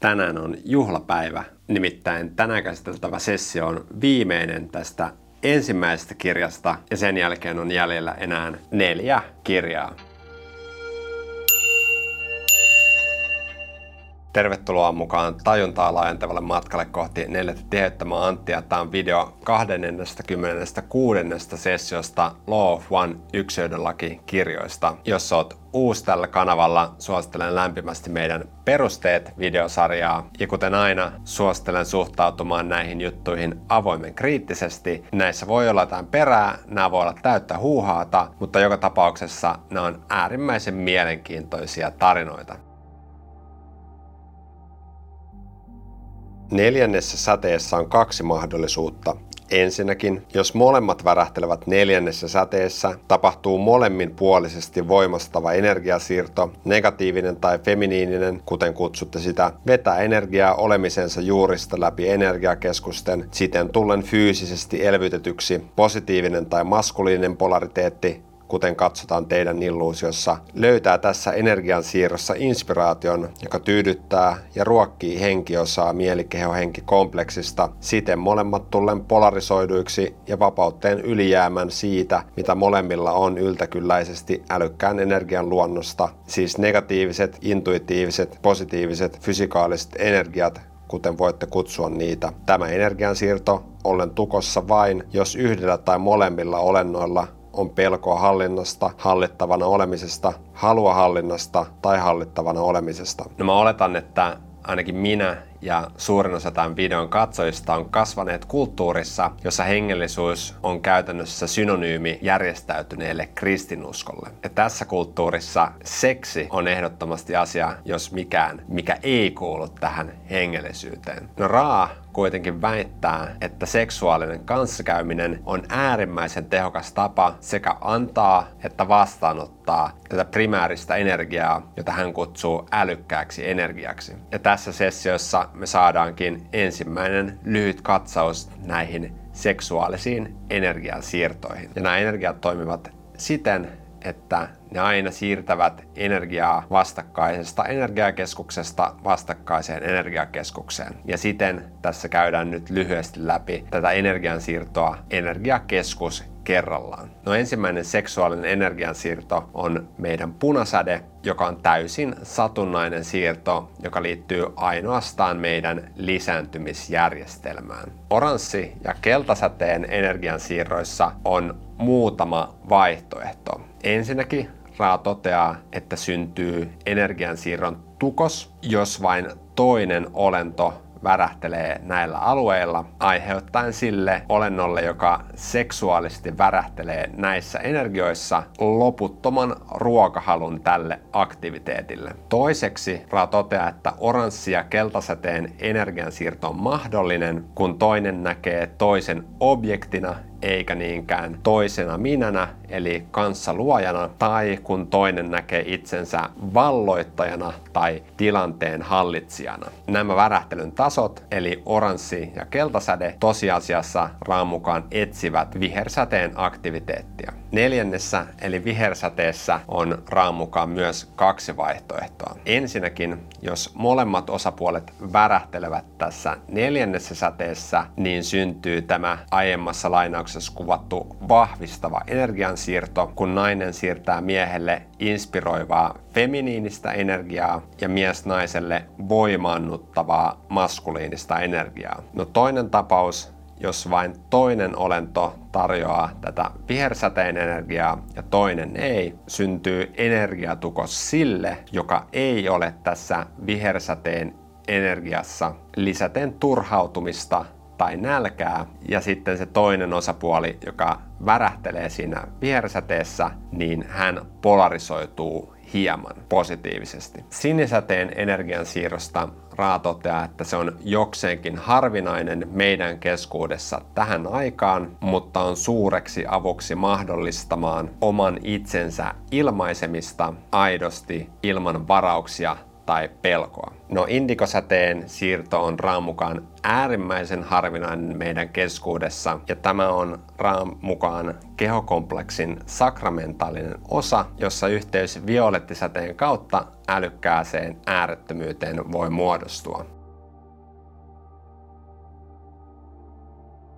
Tänään on juhlapäivä, nimittäin tänään käsiteltävä sessio on viimeinen tästä ensimmäisestä kirjasta ja sen jälkeen on jäljellä enää 4 kirjaa. Tervetuloa mukaan tajuntaa laajentavalle matkalle kohti 4. tiheyttä. Mä oon Antti ja tää on video 26. sessiosta Law of One Ykseyden laki -kirjoista. Jos oot uusi tällä kanavalla, suosittelen lämpimästi meidän Perusteet-videosarjaa. Ja kuten aina, suosittelen suhtautumaan näihin juttuihin avoimen kriittisesti. Näissä voi olla jotain perää, nämä voi olla täyttä huuhaata, mutta joka tapauksessa nämä on äärimmäisen mielenkiintoisia tarinoita. 4. säteessä on 2 mahdollisuutta. Ensinnäkin, jos molemmat värähtelevät 4. säteessä, tapahtuu molemminpuolisesti voimastava energiasiirto, negatiivinen tai feminiininen, kuten kutsutte sitä, vetää energiaa olemisensa juurista läpi energiakeskusten, siten tullen fyysisesti elvytetyksi, positiivinen tai maskuliininen polariteetti, kuten katsotaan teidän illuusiossa, löytää tässä energiansiirrossa inspiraation, joka tyydyttää ja ruokkii henkiosaa mielikeho-henkikompleksista, siten molemmat tullen polarisoiduiksi ja vapautteen ylijäämän siitä, mitä molemmilla on yltäkylläisesti älykkään energian luonnosta, siis negatiiviset, intuitiiviset, positiiviset, fysikaaliset energiat, kuten voitte kutsua niitä. Tämä energiansiirto ollen tukossa vain, jos yhdellä tai molemmilla olennoilla on pelkoa hallinnasta, hallittavana olemisesta, halua hallinnasta tai hallittavana olemisesta. No mä oletan, että ainakin minä ja suurin osa tämän videon katsojista on kasvaneet kulttuurissa, jossa hengellisyys on käytännössä synonyymi järjestäytyneelle kristinuskolle. Ja tässä kulttuurissa seksi on ehdottomasti asia, jos mikään, mikä ei kuulu tähän hengellisyyteen. No Ra kuitenkin väittää, että seksuaalinen kanssakäyminen on äärimmäisen tehokas tapa sekä antaa että vastaanottaa tätä primääristä energiaa, jota hän kutsuu älykkääksi energiaksi. Ja tässä sessiossa me saadaankin ensimmäinen lyhyt katsaus näihin seksuaalisiin energiansiirtoihin. Ja nämä energiat toimivat siten, että ne aina siirtävät energiaa vastakkaisesta energiakeskuksesta vastakkaiseen energiakeskukseen. Ja siten tässä käydään nyt lyhyesti läpi tätä energiansiirtoa energiakeskus kerrallaan. No ensimmäinen seksuaalinen energiansiirto on meidän punasäde, joka on täysin satunnainen siirto, joka liittyy ainoastaan meidän lisääntymisjärjestelmään. Oranssi- ja keltasäteen energiansiirroissa on muutama vaihtoehto. Ensinnäkin Ra toteaa, että syntyy energiansiirron tukos, jos vain toinen olento värähtelee näillä alueilla, aiheuttaen sille olennolle, joka seksuaalisesti värähtelee näissä energioissa, loputtoman ruokahalun tälle aktiviteetille. Toiseksi Ra toteaa, että oranssi- ja keltasäteen energiansiirto on mahdollinen, kun toinen näkee toisen objektina eikä niinkään toisena minänä, eli kanssaluojana, tai kun toinen näkee itsensä valloittajana tai tilanteen hallitsijana. Nämä värähtelyn tasot, eli oranssi- ja keltasäde, tosiasiassa Raan mukaan etsivät vihersäteen aktiviteettia. 4. eli vihersäteessä on Raan mukaan myös 2 vaihtoehtoa. Ensinnäkin, jos molemmat osapuolet värähtelevät tässä 4. säteessä, niin syntyy tämä aiemmassa lainauksessa kuvattu vahvistava energiansiirto, kun nainen siirtää miehelle inspiroivaa feminiinistä energiaa ja mies naiselle voimaannuttavaa maskuliinista energiaa. No toinen tapaus, jos vain toinen olento tarjoaa tätä vihersäteen energiaa ja toinen ei, syntyy energiatukos sille, joka ei ole tässä vihersäteen energiassa, lisäten turhautumista tai nälkää, ja sitten se toinen osapuoli, joka värähtelee siinä vihersäteessä, niin hän polarisoituu hieman positiivisesti. Sinisäteen energiansiirrosta Ra toteaa, että se on jokseenkin harvinainen meidän keskuudessa tähän aikaan, mutta on suureksi avuksi mahdollistamaan oman itsensä ilmaisemista aidosti ilman varauksia tai pelkoa. No, indikosäteen siirto on Raan mukaan äärimmäisen harvinainen meidän keskuudessa, ja tämä on Raan mukaan kehokompleksin sakramentaalinen osa, jossa yhteys violettisäteen kautta älykkääseen äärettömyyteen voi muodostua.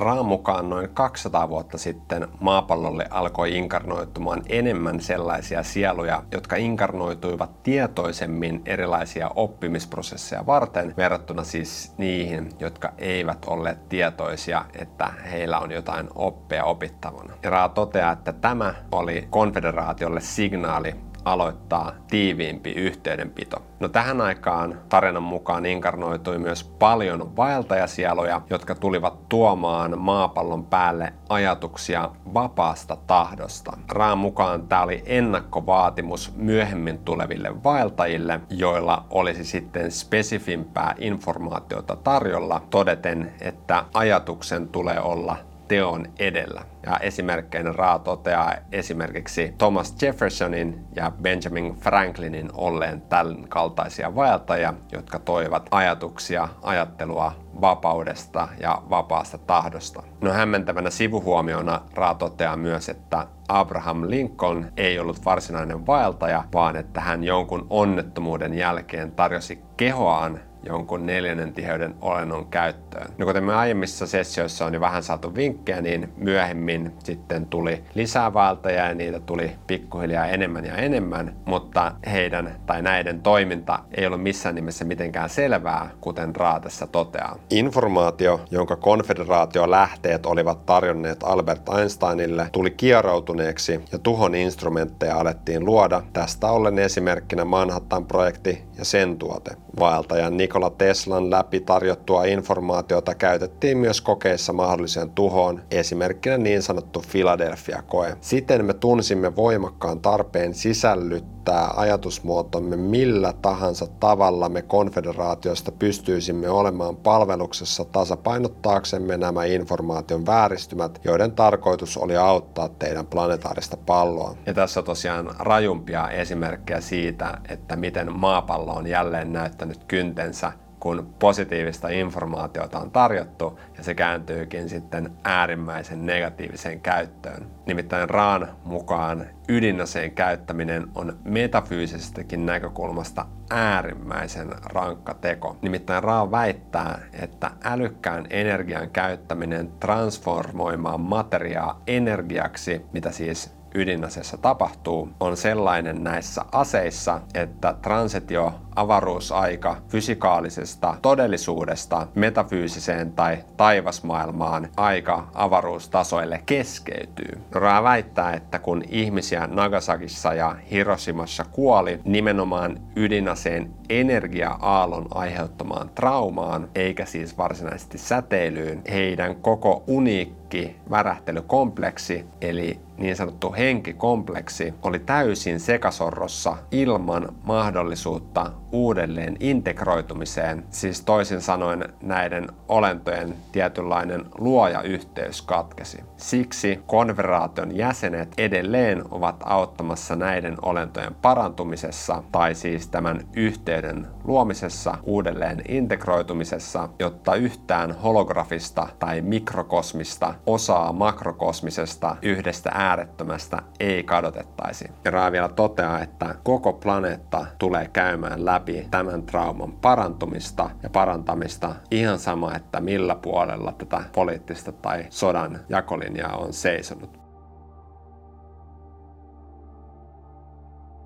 Raan mukaan noin 200 vuotta sitten maapallolle alkoi inkarnoitumaan enemmän sellaisia sieluja, jotka inkarnoituivat tietoisemmin erilaisia oppimisprosesseja varten, verrattuna siis niihin, jotka eivät olleet tietoisia, että heillä on jotain oppia opittavana. Ja Ra toteaa, että tämä oli konfederaatiolle signaali aloittaa tiiviimpi yhteydenpito. No, tähän aikaan tarinan mukaan inkarnoitui myös paljon vaeltajasieluja, jotka tulivat tuomaan maapallon päälle ajatuksia vapaasta tahdosta. Raan mukaan tämä oli ennakkovaatimus myöhemmin tuleville vaeltajille, joilla olisi sitten spesifimpää informaatiota tarjolla todeten, että ajatuksen tulee olla teon edellä. Ja esimerkkeinä Ra toteaa esimerkiksi Thomas Jeffersonin ja Benjamin Franklinin olleen tämän kaltaisia vaeltajia, jotka toivat ajatuksia, ajattelua vapaudesta ja vapaasta tahdosta. No, hämmentävänä sivuhuomiona Ra toteaa myös, että Abraham Lincoln ei ollut varsinainen vaeltaja, vaan että hän jonkun onnettomuuden jälkeen tarjosi kehoaan jonkun 4. tiheyden olennon käyttöön. No, kuten me aiemmissa sessioissa on jo vähän saatu vinkkejä, niin myöhemmin sitten tuli lisää vaeltajia ja niitä tuli pikkuhiljaa enemmän ja enemmän, mutta heidän tai näiden toiminta ei ollut missään nimessä mitenkään selvää, kuten Ra tässä toteaa. Informaatio, jonka konfederaatiolähteet olivat tarjonneet Albert Einsteinille, tuli kieroutuneeksi ja tuhon instrumentteja alettiin luoda. Tästä ollen esimerkkinä Manhattan-projekti ja sen tuote. Vaeltajan Nikola Teslan läpi tarjottua informaatiota käytettiin myös kokeissa mahdolliseen tuhoon, esimerkkinä niin sanottu Philadelphia-koe. Siten me tunsimme voimakkaan tarpeen sisällyttää ajatusmuotomme millä tahansa tavalla me konfederaatiosta pystyisimme olemaan palveluksessa tasapainottaaksemme nämä informaation vääristymät, joiden tarkoitus oli auttaa teidän planetaarista palloa. Ja tässä on tosiaan rajumpia esimerkkejä siitä, että miten maapallo on jälleen näyttänyt kyntensä, kun positiivista informaatiota on tarjottu ja se kääntyykin sitten äärimmäisen negatiiviseen käyttöön. Nimittäin Raan mukaan ydinaseen käyttäminen on metafyysisestäkin näkökulmasta äärimmäisen rankka teko. Nimittäin Ra väittää, että älykkään energian käyttäminen transformoimaan materiaa energiaksi, mitä siis ydinaseessa tapahtuu, on sellainen näissä aseissa, että transitio, avaruusaika fysikaalisesta todellisuudesta metafyysiseen tai taivasmaailmaan aika avaruustasoille keskeytyy. Ra väittää, että kun ihmisiä Nagasakissa ja Hiroshimassa kuoli nimenomaan ydinaseen energia-aallon aiheuttamaan traumaan, eikä siis varsinaisesti säteilyyn, heidän koko uniikki värähtelykompleksi, eli niin sanottu henkikompleksi, oli täysin sekasorrossa ilman mahdollisuutta uudelleen integroitumiseen, siis toisin sanoen näiden olentojen tietynlainen luoja-yhteys katkesi. Siksi konfederaation jäsenet edelleen ovat auttamassa näiden olentojen parantumisessa, tai siis tämän yhteyden luomisessa, uudelleen integroitumisessa, jotta yhtään holografista tai mikrokosmista osaa makrokosmisesta yhdestä äärettömästä ei kadotettaisi. Ra vielä toteaa, että koko planeetta tulee käymään läpi tämän trauman parantumista ja parantamista, ihan sama, että millä puolella tätä poliittista tai sodan jakolinjaa on seisonut.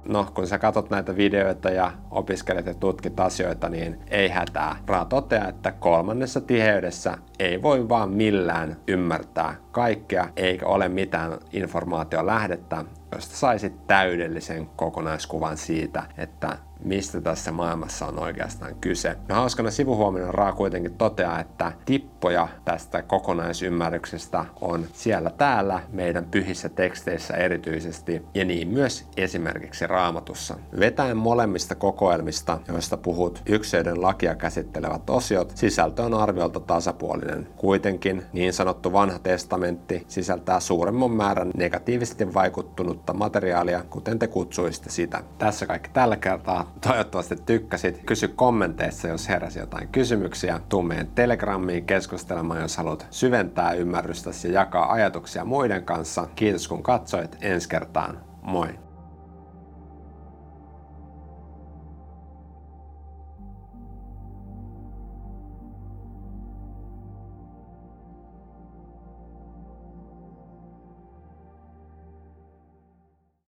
No, kun sä katot näitä videoita ja opiskelet ja tutkit asioita, niin ei hätää. Ra toteaa, että 3. tiheydessä ei voi vaan millään ymmärtää kaikkea, eikä ole mitään informaatiolähdettä, josta saisit täydellisen kokonaiskuvan siitä, että mistä tässä maailmassa on oikeastaan kyse. No, hauskana sivuhuomiona Ra kuitenkin toteaa, että tippoja tästä kokonaisymmärryksestä on siellä täällä meidän pyhissä teksteissä erityisesti, ja niin myös esimerkiksi Raamatussa. Vetäen molemmista kokoelmista, joista puhut, Ykseyden lakia käsittelevät osiot, sisältö on arviolta tasapuolinen. Kuitenkin niin sanottu Vanha testamentti sisältää suuremman määrän negatiivisesti vaikuttunutta materiaalia, kuten te kutsuisitte sitä. Tässä kaikki tällä kertaa. Toivottavasti tykkäsit. Kysy kommenteissa, jos heräsi jotain kysymyksiä. Tuu meidän Telegramiin keskustelemaan, jos haluat syventää ymmärrystäsi ja jakaa ajatuksia muiden kanssa. Kiitos kun katsoit. Ensi kertaan. Moi!